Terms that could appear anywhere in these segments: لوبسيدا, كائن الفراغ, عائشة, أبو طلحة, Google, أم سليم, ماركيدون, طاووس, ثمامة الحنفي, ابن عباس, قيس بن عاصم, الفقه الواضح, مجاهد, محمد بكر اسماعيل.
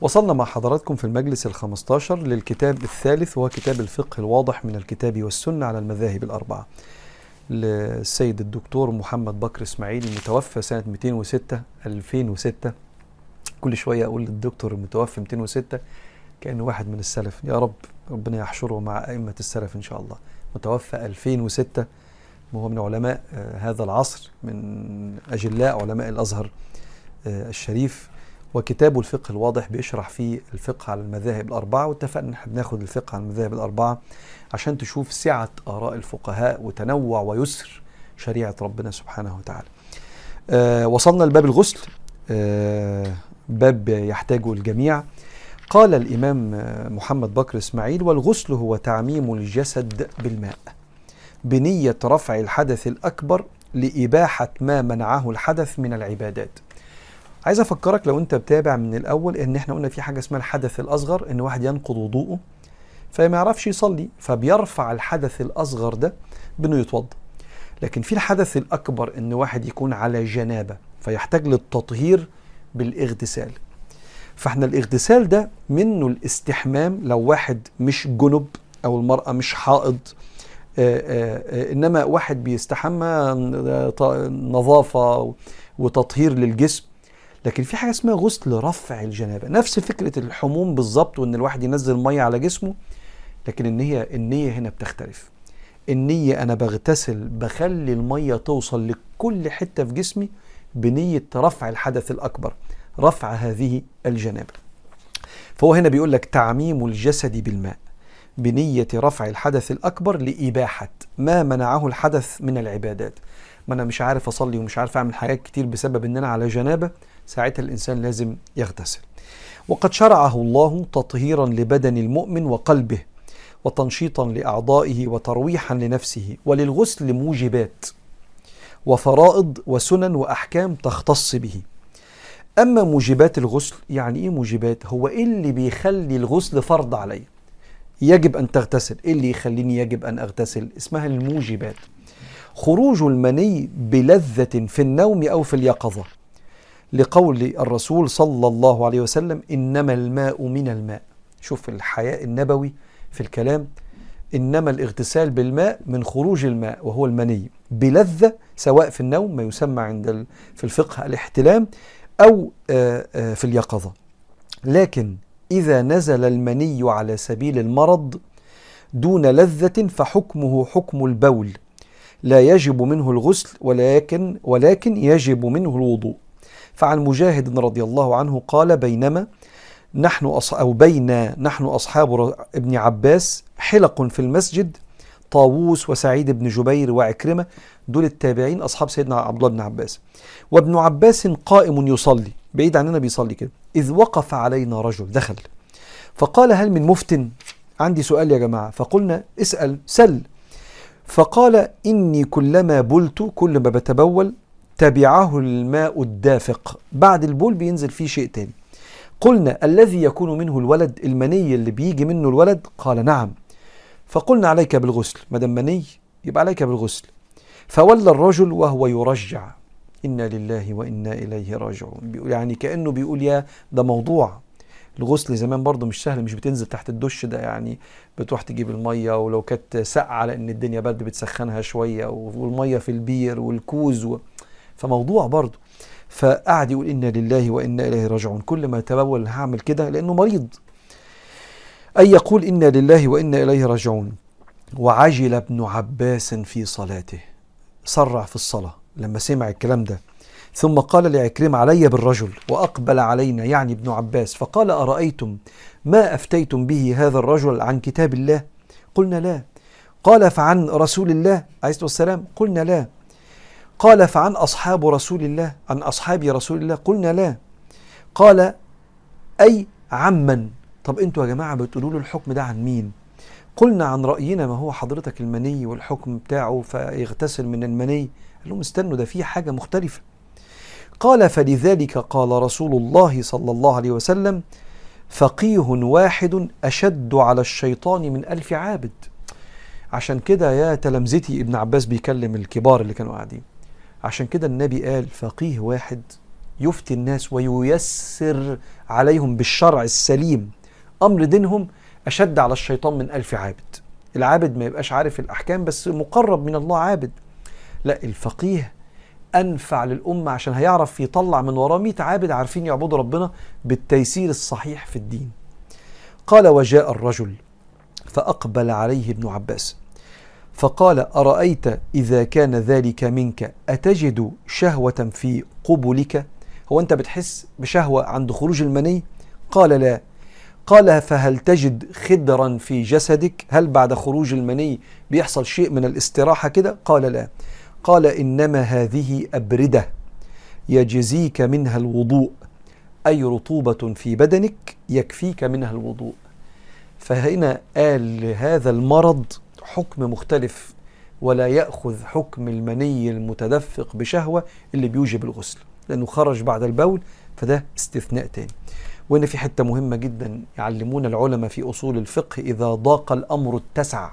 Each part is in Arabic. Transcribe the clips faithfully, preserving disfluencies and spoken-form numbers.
وصلنا مع حضراتكم في المجلس الخامس عشر للكتاب الثالث، وهو كتاب الفقه الواضح من الكتاب والسنة على المذاهب الأربعة للسيد الدكتور محمد بكر اسماعيل، المتوفى سنة مئتين وستة ألفين وستة. كل شوية أقول للدكتور المتوفى مئتين وستة كأنه واحد من السلف، يا رب ربنا يحشره مع أئمة السلف إن شاء الله. متوفى ألفين وستة، وهو من علماء هذا العصر، من أجلاء علماء الأزهر الشريف. وكتابه الفقه الواضح بيشرح فيه الفقه على المذاهب الأربعة، واتفقنا ان احنا بناخد الفقه على المذاهب الأربعة عشان تشوف سعة آراء الفقهاء وتنوع ويسر شريعة ربنا سبحانه وتعالى. آه وصلنا لباب الغسل، آه باب يحتاجه الجميع. قال الإمام محمد بكر اسماعيل: والغسل هو تعميم الجسد بالماء بنية رفع الحدث الأكبر لإباحة ما منعه الحدث من العبادات. عايز أفكرك لو أنت بتابع من الأول إن إحنا قلنا في حاجة اسمها الحدث الأصغر، إن واحد ينقض وضوءه فما يعرفش يصلي، فبيرفع الحدث الأصغر ده بإنه يتوضأ. لكن في الحدث الأكبر إن واحد يكون على جنابة فيحتاج للتطهير بالاغتسال، فإحنا الاغتسال ده منه الاستحمام لو واحد مش جنب أو المرأة مش حائض، إنما واحد بيستحمى نظافة وتطهير للجسم. لكن في حاجة اسمها غسل رفع الجنابة، نفس فكرة الحموم بالظبط، وإن الواحد ينزل مية على جسمه، لكن النية النية هنا بتختلف. النية أنا بغتسل بخلي المية توصل لكل حتة في جسمي بنية رفع الحدث الأكبر، رفع هذه الجنابة. فهو هنا بيقول لك تعميم الجسد بالماء بنية رفع الحدث الأكبر لإباحة ما منعه الحدث من العبادات. ما أنا مش عارف أصلي ومش عارف أعمل حاجات كتير بسبب إن أنا على جنابة، ساعتها الإنسان لازم يغتسل. وقد شرعه الله تطهيرا لبدن المؤمن وقلبه، وتنشيطا لأعضائه، وترويحا لنفسه. وللغسل موجبات وفرائض وسنن وأحكام تختص به. أما موجبات الغسل، يعني إيه موجبات؟ هو إيه اللي بيخلي الغسل فرض علي؟ يجب أن تغتسل، إيه اللي يخليني يجب أن أغتسل؟ اسمها الموجبات. خروج المني بلذة في النوم أو في اليقظة، لقول الرسول صلى الله عليه وسلم: إنما الماء من الماء. شوف الحياء النبوي في الكلام، إنما الاغتسال بالماء من خروج الماء وهو المني بلذة، سواء في النوم ما يسمى عند في الفقه الاحتلام، أو في اليقظة. لكن إذا نزل المني على سبيل المرض دون لذة فحكمه حكم البول، لا يجب منه الغسل ولكن, ولكن يجب منه الوضوء. فعن مجاهد رضي الله عنه قال: بينما نحن أص... أو بينا نحن أصحاب ابن عباس حلق في المسجد، طاووس وسعيد بن جبير وعكرمة، دول التابعين أصحاب سيدنا عبد الله بن عباس، وابن عباس قائم يصلي بعيد عننا بيصلي كده، إذ وقف علينا رجل دخل فقال: هل من مفتن؟ عندي سؤال يا جماعة. فقلنا: اسأل سل. فقال: إني كلما بلت، كل ما بتبول تبعه الماء الدافق، بعد البول بينزل فيه شيء تاني. قلنا: الذي يكون منه الولد، المني اللي بيجي منه الولد؟ قال: نعم. فقلنا: عليك بالغسل، مدام مني يبقى عليك بالغسل. فولى الرجل وهو يرجع: إنا لله وإنا إليه راجعون. يعني كأنه بيقول يا ده موضوع الغسل زمان برضو مش سهل، مش بتنزل تحت الدش ده، يعني بتروح تجيب المية، ولو كانت ساقعة لأن الدنيا برد بتسخنها شوية، والمية في البير والكوز و... فموضوع برضو. فقعد يقول: إنا لله وإنا إليه راجعون، كل ما تبول هعمل كده لأنه مريض، أي يقول إنا لله وإنا إليه راجعون. وعجل ابن عباس في صلاته، سرع في الصلاة لما سمع الكلام ده، ثم قال لعكرمة: علي بالرجل. وأقبل علينا يعني ابن عباس فقال: أرأيتم ما أفتيتم به هذا الرجل عن كتاب الله؟ قلنا: لا. قال: فعن رسول الله عليه الصلاة والسلام؟ قلنا: لا. قال: فعن أصحاب رسول الله، عن أصحاب رسول الله؟ قلنا: لا. قال: أي عمن. طب انتوا يا جماعة بتقولوا له الحكم ده عن مين؟ قلنا: عن رأينا، ما هو حضرتك المني والحكم بتاعه فيغتسل من المني. قال لهم: استنوا، ده فيه حاجة مختلفة. قال: فلذلك قال رسول الله صلى الله عليه وسلم: فقيه واحد أشد على الشيطان من ألف عابد. عشان كده يا تلامذتي، ابن عباس بيكلم الكبار اللي كانوا قاعدين، عشان كده النبي قال: فقيه واحد يفتي الناس وييسر عليهم بالشرع السليم أمر دينهم أشد على الشيطان من ألف عابد. العابد ما يبقاش عارف الأحكام بس مقرب من الله عابد، لا الفقيه أنفع للأمة عشان هيعرف يطلع من وراه مئة عابد عارفين يعبدوا ربنا بالتيسير الصحيح في الدين. قال وجاء الرجل فأقبل عليه ابن عباس فقال أرأيت إذا كان ذلك منك أتجد شهوة في قبلك؟ هو أنت بتحس بشهوة عند خروج المني؟ قال لا. قال فهل تجد خدرا في جسدك؟ هل بعد خروج المني بيحصل شيء من الاستراحة كده؟ قال لا. قال إنما هذه أبردة يجزيك منها الوضوء، أي رطوبة في بدنك يكفيك منها الوضوء. فهنا قال هذا المرض حكم مختلف ولا يأخذ حكم المني المتدفق بشهوة اللي بيوجب الغسل، لأنه خرج بعد البول، فده استثناء تاني. وإن في حتة مهمة جدا يعلمون العلماء في أصول الفقه، إذا ضاق الأمر اتسع.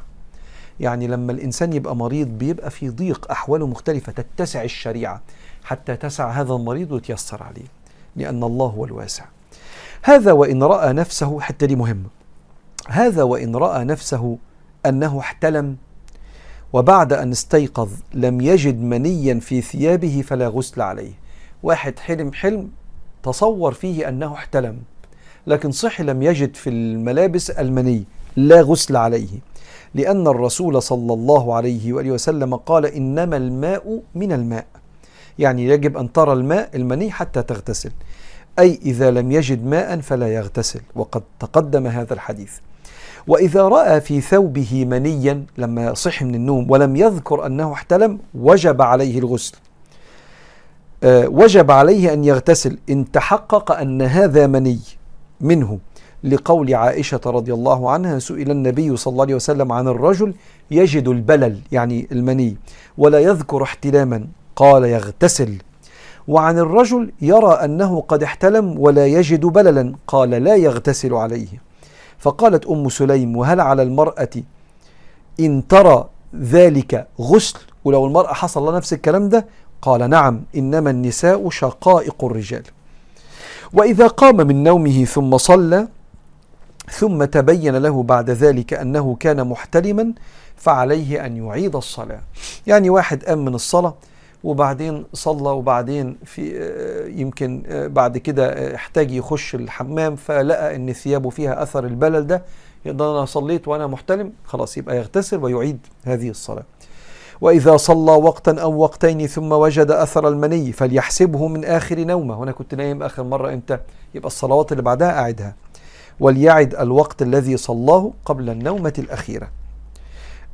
يعني لما الإنسان يبقى مريض بيبقى في ضيق، أحواله مختلفة، تتسع الشريعة حتى تسع هذا المريض وتيسر عليه، لأن الله هو الواسع. هذا وإن رأى نفسه، حتى دي مهمة، هذا وإن رأى نفسه أنه احتلم وبعد أن استيقظ لم يجد منيا في ثيابه فلا غسل عليه. واحد حلم حلم تصور فيه أنه احتلم لكن صحي لم يجد في الملابس المني، لا غسل عليه، لأن الرسول صلى الله عليه وآله وسلم قال إنما الماء من الماء، يعني يجب أن ترى الماء المني حتى تغتسل، أي إذا لم يجد ماء فلا يغتسل، وقد تقدم هذا الحديث. وإذا رأى في ثوبه منيا لما صح من النوم ولم يذكر أنه احتلم وجب عليه الغسل، أه وجب عليه أن يغتسل إن تحقق أن هذا مني منه، لقول عائشة رضي الله عنها سئل النبي صلى الله عليه وسلم عن الرجل يجد البلل يعني المني ولا يذكر احتلاما قال يغتسل، وعن الرجل يرى أنه قد احتلم ولا يجد بللا قال لا يغتسل عليه. فقالت أم سليم وهل على المرأة إن ترى ذلك غسل؟ ولو المرأة حصل لها نفس الكلام ده؟ قال نعم، إنما النساء شقائق الرجال. وإذا قام من نومه ثم صلى ثم تبين له بعد ذلك أنه كان محتلما فعليه أن يعيد الصلاة. يعني واحد قام من الصلاة وبعدين صلى وبعدين في يمكن بعد كده احتاج يخش الحمام فلقى ان ثيابه فيها اثر البلل ده، يقدر انا صليت وانا محتلم، خلاص يبقى يغتسل ويعيد هذه الصلاة. واذا صلى وقتا او وقتين ثم وجد اثر المني فليحسبه من اخر نومه، وانا كنت نايم اخر مرة امتى؟ يبقى الصلوات اللي بعدها اعدها، وليعد الوقت الذي صلاه قبل النومة الاخيرة.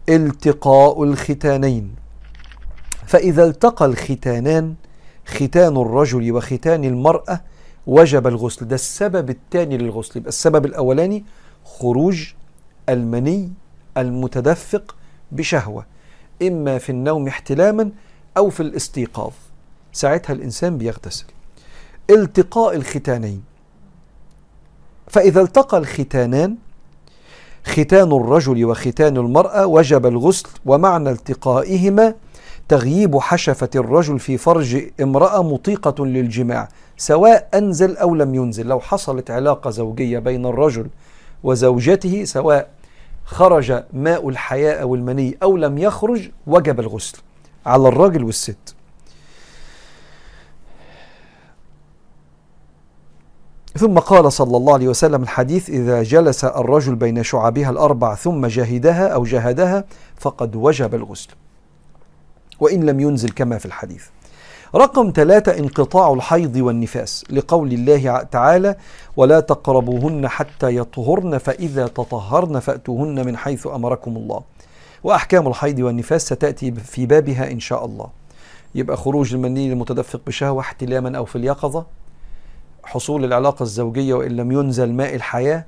التقاء الختانين، فإذا التقى الختانان ختان الرجل وختان المرأة وجب الغسل. ده السبب الثاني للغسل. يبقى السبب الأولاني خروج المني المتدفق بشهوة، إما في النوم احتلاما أو في الاستيقاظ، ساعتها الإنسان بيغتسل. التقاء الختانين، فإذا التقى الختانان ختان الرجل وختان المرأة وجب الغسل، ومعنى التقائهما تغييب حشفة الرجل في فرج امرأة مطيقة للجماع، سواء أنزل أو لم ينزل. لو حصلت علاقة زوجية بين الرجل وزوجته سواء خرج ماء الحياة أو المني أو لم يخرج وجب الغسل على الرجل والست. ثم قال صلى الله عليه وسلم الحديث إذا جلس الرجل بين شعبها الأربع ثم جاهدها أو جاهدها فقد وجب الغسل، وإن لم ينزل كما في الحديث. رقم ثلاثة انقطاع الحيض والنفاس، لقول الله تعالى ولا تقربوهن حتى يطهرن فإذا تطهرن فأتوهن من حيث أمركم الله. وأحكام الحيض والنفاس ستأتي في بابها إن شاء الله. يبقى خروج المني المتدفق بشهوة، احتلاما أو في اليقظة، حصول العلاقة الزوجية وإن لم ينزل ماء الحياة.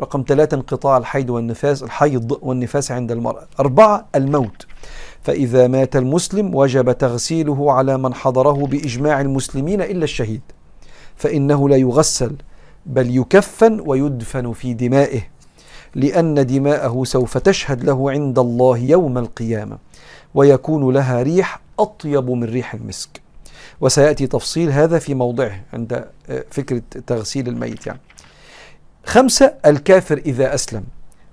رقم ثلاثة انقطاع الحيض والنفاس الحيض والنفاس عند المرأة. أربعة الموت، فإذا مات المسلم وجب تغسيله على من حضره بإجماع المسلمين إلا الشهيد، فإنه لا يغسل بل يكفن ويدفن في دمائه، لأن دماءه سوف تشهد له عند الله يوم القيامة، ويكون لها ريح أطيب من ريح المسك، وسيأتي تفصيل هذا في موضعه عند فكرة تغسيل الميت. يعني خمسة، الكافر إذا أسلم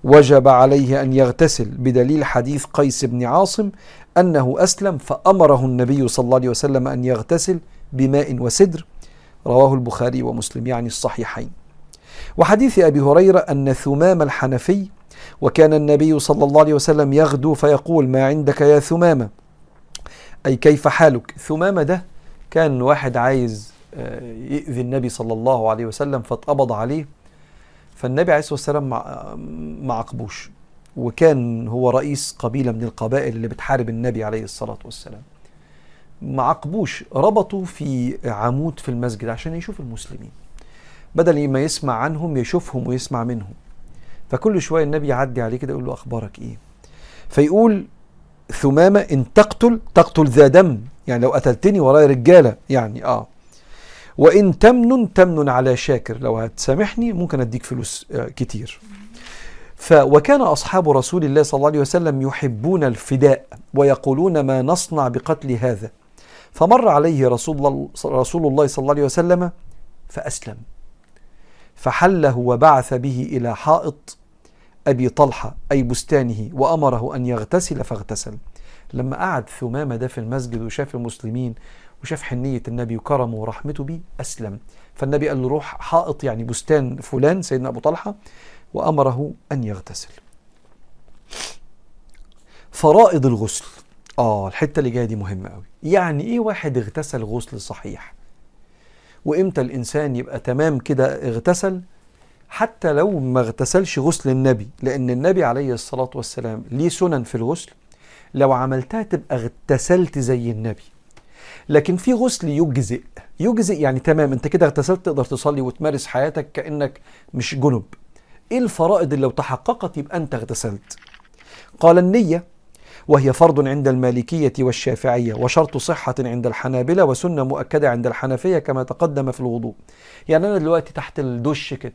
وجب عليه أن يغتسل بدليل حديث قيس بن عاصم أنه أسلم فأمره النبي صلى الله عليه وسلم أن يغتسل بماء وسدر، رواه البخاري ومسلم يعني الصحيحين. وحديث أبي هريرة أن ثمامة الحنفي وكان النبي صلى الله عليه وسلم يغدو فيقول ما عندك يا ثمامة، أي كيف حالك. ثمامة ده كان واحد عايز يؤذي النبي صلى الله عليه وسلم فاتقبض عليه، فالنبي عليه الصلاة والسلام ما عاقبوش، وكان هو رئيس قبيلة من القبائل اللي بتحارب النبي عليه الصلاة والسلام، ما عاقبوش، ربطوا في عمود في المسجد عشان يشوف المسلمين، بدل ما يسمع عنهم يشوفهم ويسمع منهم. فكل شوية النبي يعدي عليه كده يقول له أخبارك إيه، فيقول ثمامة إن تقتل تقتل ذا دم، يعني لو قتلتني وراي رجالة يعني آه وإن تمنن تمنن على شاكر، لو هتسامحني ممكن أديك فلوس كتير. ف وكان أصحاب رسول الله صلى الله عليه وسلم يحبون الفداء ويقولون ما نصنع بقتل هذا، فمر عليه رسول الله رسول الله صلى الله عليه وسلم فأسلم، فحله وبعث به إلى حائط أبي طلحة أي بستانه وأمره أن يغتسل فاغتسل. لما قعد ثمامة ده في المسجد وشاف المسلمين وشاف حنية النبي وكرمه ورحمته بيه أسلم، فالنبي قال له روح حائط يعني بستان فلان سيدنا أبو طلحة وأمره أن يغتسل. فرائض الغسل، آه الحتة اللي جاية دي مهمة قوي. يعني إيه واحد اغتسل غسل صحيح؟ وإمتى الإنسان يبقى تمام كده اغتسل؟ حتى لو ما اغتسلش غسل النبي، لأن النبي عليه الصلاة والسلام ليه سنن في الغسل، لو عملتها تبقى اغتسلت زي النبي. لكن في غسل يجزئ، يجزئ يعني تمام انت كده اغتسلت تقدر تصلي وتمارس حياتك كأنك مش جنب. ايه الفرائض اللي لو تحققت يبقى انت اغتسلت؟ قال النية، وهي فرض عند المالكية والشافعية وشرط صحة عند الحنابلة وسنة مؤكدة عند الحنفية كما تقدم في الوضوء. يعني انا دلوقتي تحت الدش كده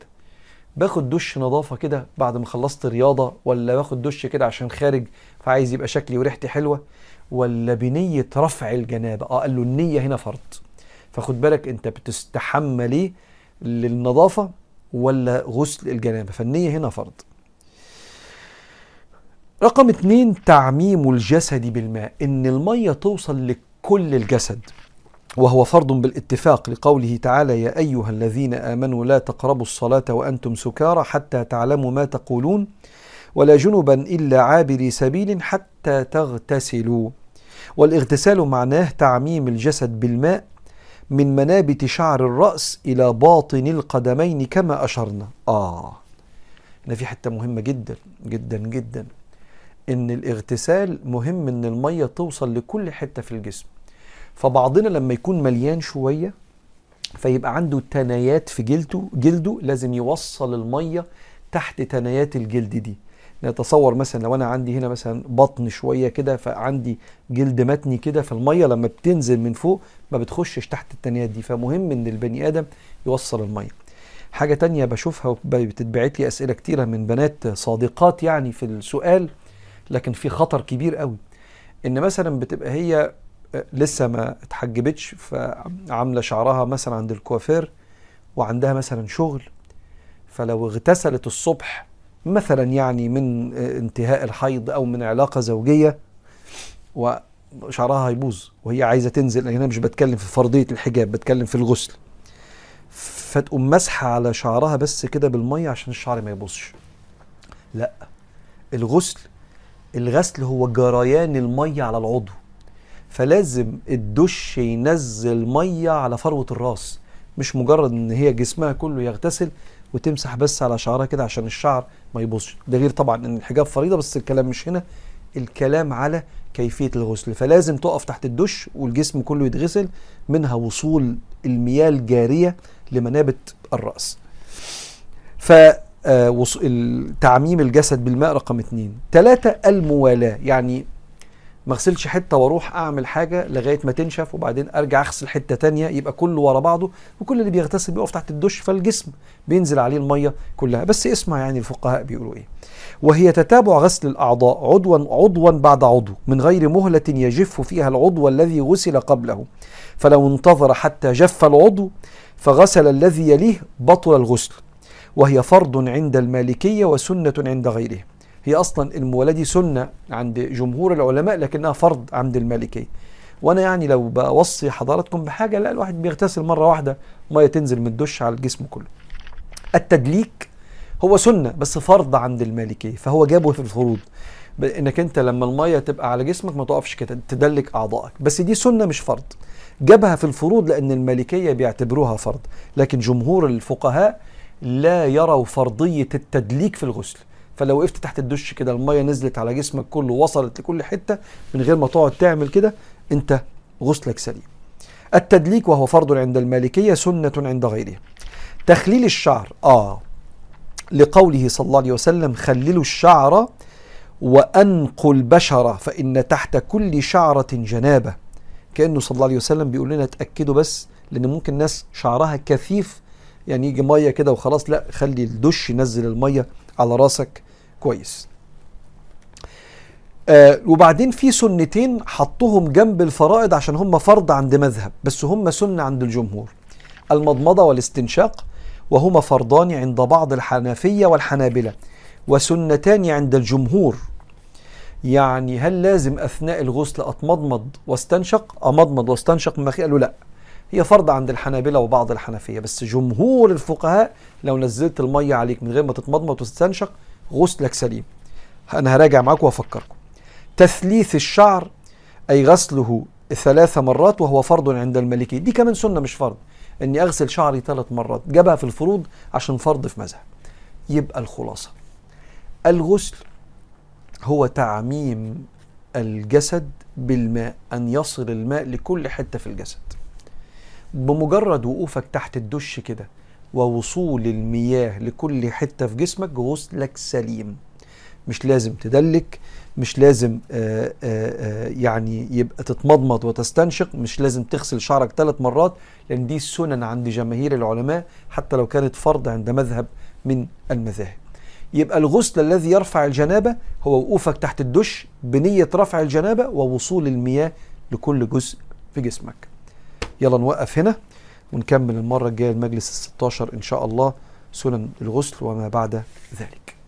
باخد دش نظافة كده بعد ما خلصت رياضة، ولا باخد دش كده عشان خارج فعايز يبقى شكلي وريحتي حلوة، ولا بنية رفع الجنابة؟ آه قال له النية هنا فرض، فخد بالك انت بتستحمى ليه، للنظافة ولا غسل الجنابة، فالنية هنا فرض. رقم اتنين، تعميم الجسد بالماء، ان المية توصل لكل الجسد، وهو فرض بالاتفاق لقوله تعالى يا أيها الذين آمنوا لا تقربوا الصلاة وأنتم سكارى حتى تعلموا ما تقولون ولا جنبا إلا عابري سبيل حتى تغتسلوا. والاغتسال معناه تعميم الجسد بالماء من منابت شعر الرأس إلى باطن القدمين كما أشرنا. آه هنا في حتة مهمة جدا جدا جدا، إن الاغتسال مهم إن المية توصل لكل حتة في الجسم. فبعضنا لما يكون مليان شوية فيبقى عنده تنايات في جلده, جلده لازم يوصل المية تحت تنايات الجلد دي. نتصور مثلا لو أنا عندي هنا مثلا بطن شوية كده، فعندي جلد متني كده، فالمية لما بتنزل من فوق ما بتخشش تحت التنايات دي، فمهم إن البني آدم يوصل المية. حاجة تانية بشوفها بتتبعت لي أسئلة كتيرة من بنات صادقات يعني في السؤال، لكن في خطر كبير قوي، إن مثلا بتبقى هي لسه ما اتحجبتش فعاملة شعرها مثلا عند الكوافير وعندها مثلا شغل، فلو اغتسلت الصبح مثلا يعني من انتهاء الحيض او من علاقة زوجية وشعرها هيبوظ وهي عايزة تنزل، انا مش بتكلم في فرضية الحجاب بتكلم في الغسل، فتقوم مسحة على شعرها بس كده بالمية عشان الشعر ما يبوظش. لا، الغسل الغسل هو جريان المية على العضو، فلازم الدش ينزل مية على فروة الراس، مش مجرد ان هي جسمها كله يغتسل وتمسح بس على شعرها كده عشان الشعر ما يبوظش. ده غير طبعا ان الحجاب فريضة، بس الكلام مش هنا، الكلام على كيفية الغسل. فلازم تقف تحت الدش والجسم كله يتغسل، منها وصول المياه الجارية لمنابت الرأس. ف تعميم الجسد بالماء رقم اتنين. تلاتة، الموالاة، يعني ما اغسلش حته واروح اعمل حاجه لغايه ما تنشف وبعدين ارجع اغسل حته تانية، يبقى كله ورا بعضه، وكل اللي بيغتسل بيقف تحت الدش فالجسم بينزل عليه الميه كلها. بس اسمع يعني الفقهاء بيقولوا ايه، وهي تتابع غسل الاعضاء عضوا عضوا بعد عضو من غير مهله يجف فيها العضو الذي غسل قبله، فلو انتظر حتى جف العضو فغسل الذي يليه بطل الغسل، وهي فرض عند المالكية وسنة عند غيره. هي أصلا المولى دي سنة عند جمهور العلماء لكنها فرض عند المالكية. وأنا يعني لو بوصي حضراتكم بحاجة، لا، الواحد بيغتسل مرة واحدة، مية تنزل من الدش على الجسم كله. التدليك هو سنة بس فرض عند المالكية، فهو جابه في الفروض انك انت لما المية تبقى على جسمك ما تقفش كده تدلك اعضائك، بس دي سنة مش فرض، جابها في الفروض لان المالكية بيعتبروها فرض. لكن جمهور الفقهاء لا يروا فرضية التدليك في الغسل، فلو وقفت تحت الدش كده المية نزلت على جسمك كله وصلت لكل حتة من غير ما تقعد تعمل كده، انت غسلك سليم. التدليك وهو فرض عند المالكية سنة عند غيره. تخليل الشعر اه لقوله صلى الله عليه وسلم: خللوا الشعر وأنقوا البشرة فإن تحت كل شعرة جنابة. كأنه صلى الله عليه وسلم بيقول لنا تأكدوا بس، لأن ممكن ناس شعرها كثيف يعني يجي مية كده وخلاص، لا، خلي الدش ينزل المية على راسك كويس. آه وبعدين في سنتين حطوهم جنب الفرائض عشان هم فرض عند مذهب بس هم سنة عند الجمهور: المضمضة والاستنشاق، وهما فرضان عند بعض الحنفية والحنابلة وسنتان عند الجمهور. يعني هل لازم أثناء الغسل أتمضمض واستنشق؟ أمضمض واستنشق من مناخيري؟ قالوا لا، هي فرض عند الحنابلة وبعض الحنفية بس. جمهور الفقهاء لو نزلت المية عليك من غير ما تتمضمض وتستنشق غسلك سليم. أنا هراجع معاكم وأفكركم. تثليث الشعر أي غسله ثلاث مرات وهو فرض عند المالكية، دي كمان سنة مش فرض، أني أغسل شعري ثلاث مرات، جابها في الفروض عشان فرض في مذهب. يبقى الخلاصة: الغسل هو تعميم الجسد بالماء، أن يصل الماء لكل حتة في الجسد. بمجرد وقوفك تحت الدش كده ووصول المياه لكل حتة في جسمك غسلك سليم، مش لازم تدلك، مش لازم آآ آآ يعني يبقى تتمضمض وتستنشق، مش لازم تغسل شعرك ثلاث مرات، لأن يعني دي السنن عند جماهير العلماء حتى لو كانت فرض عند مذهب من المذاهب. يبقى الغسل الذي يرفع الجنابة هو وقوفك تحت الدش بنية رفع الجنابة ووصول المياه لكل جزء في جسمك. يلا نوقف هنا ونكمل المرة الجاية المجلس الستاشر إن شاء الله، سنن الغسل وما بعد ذلك.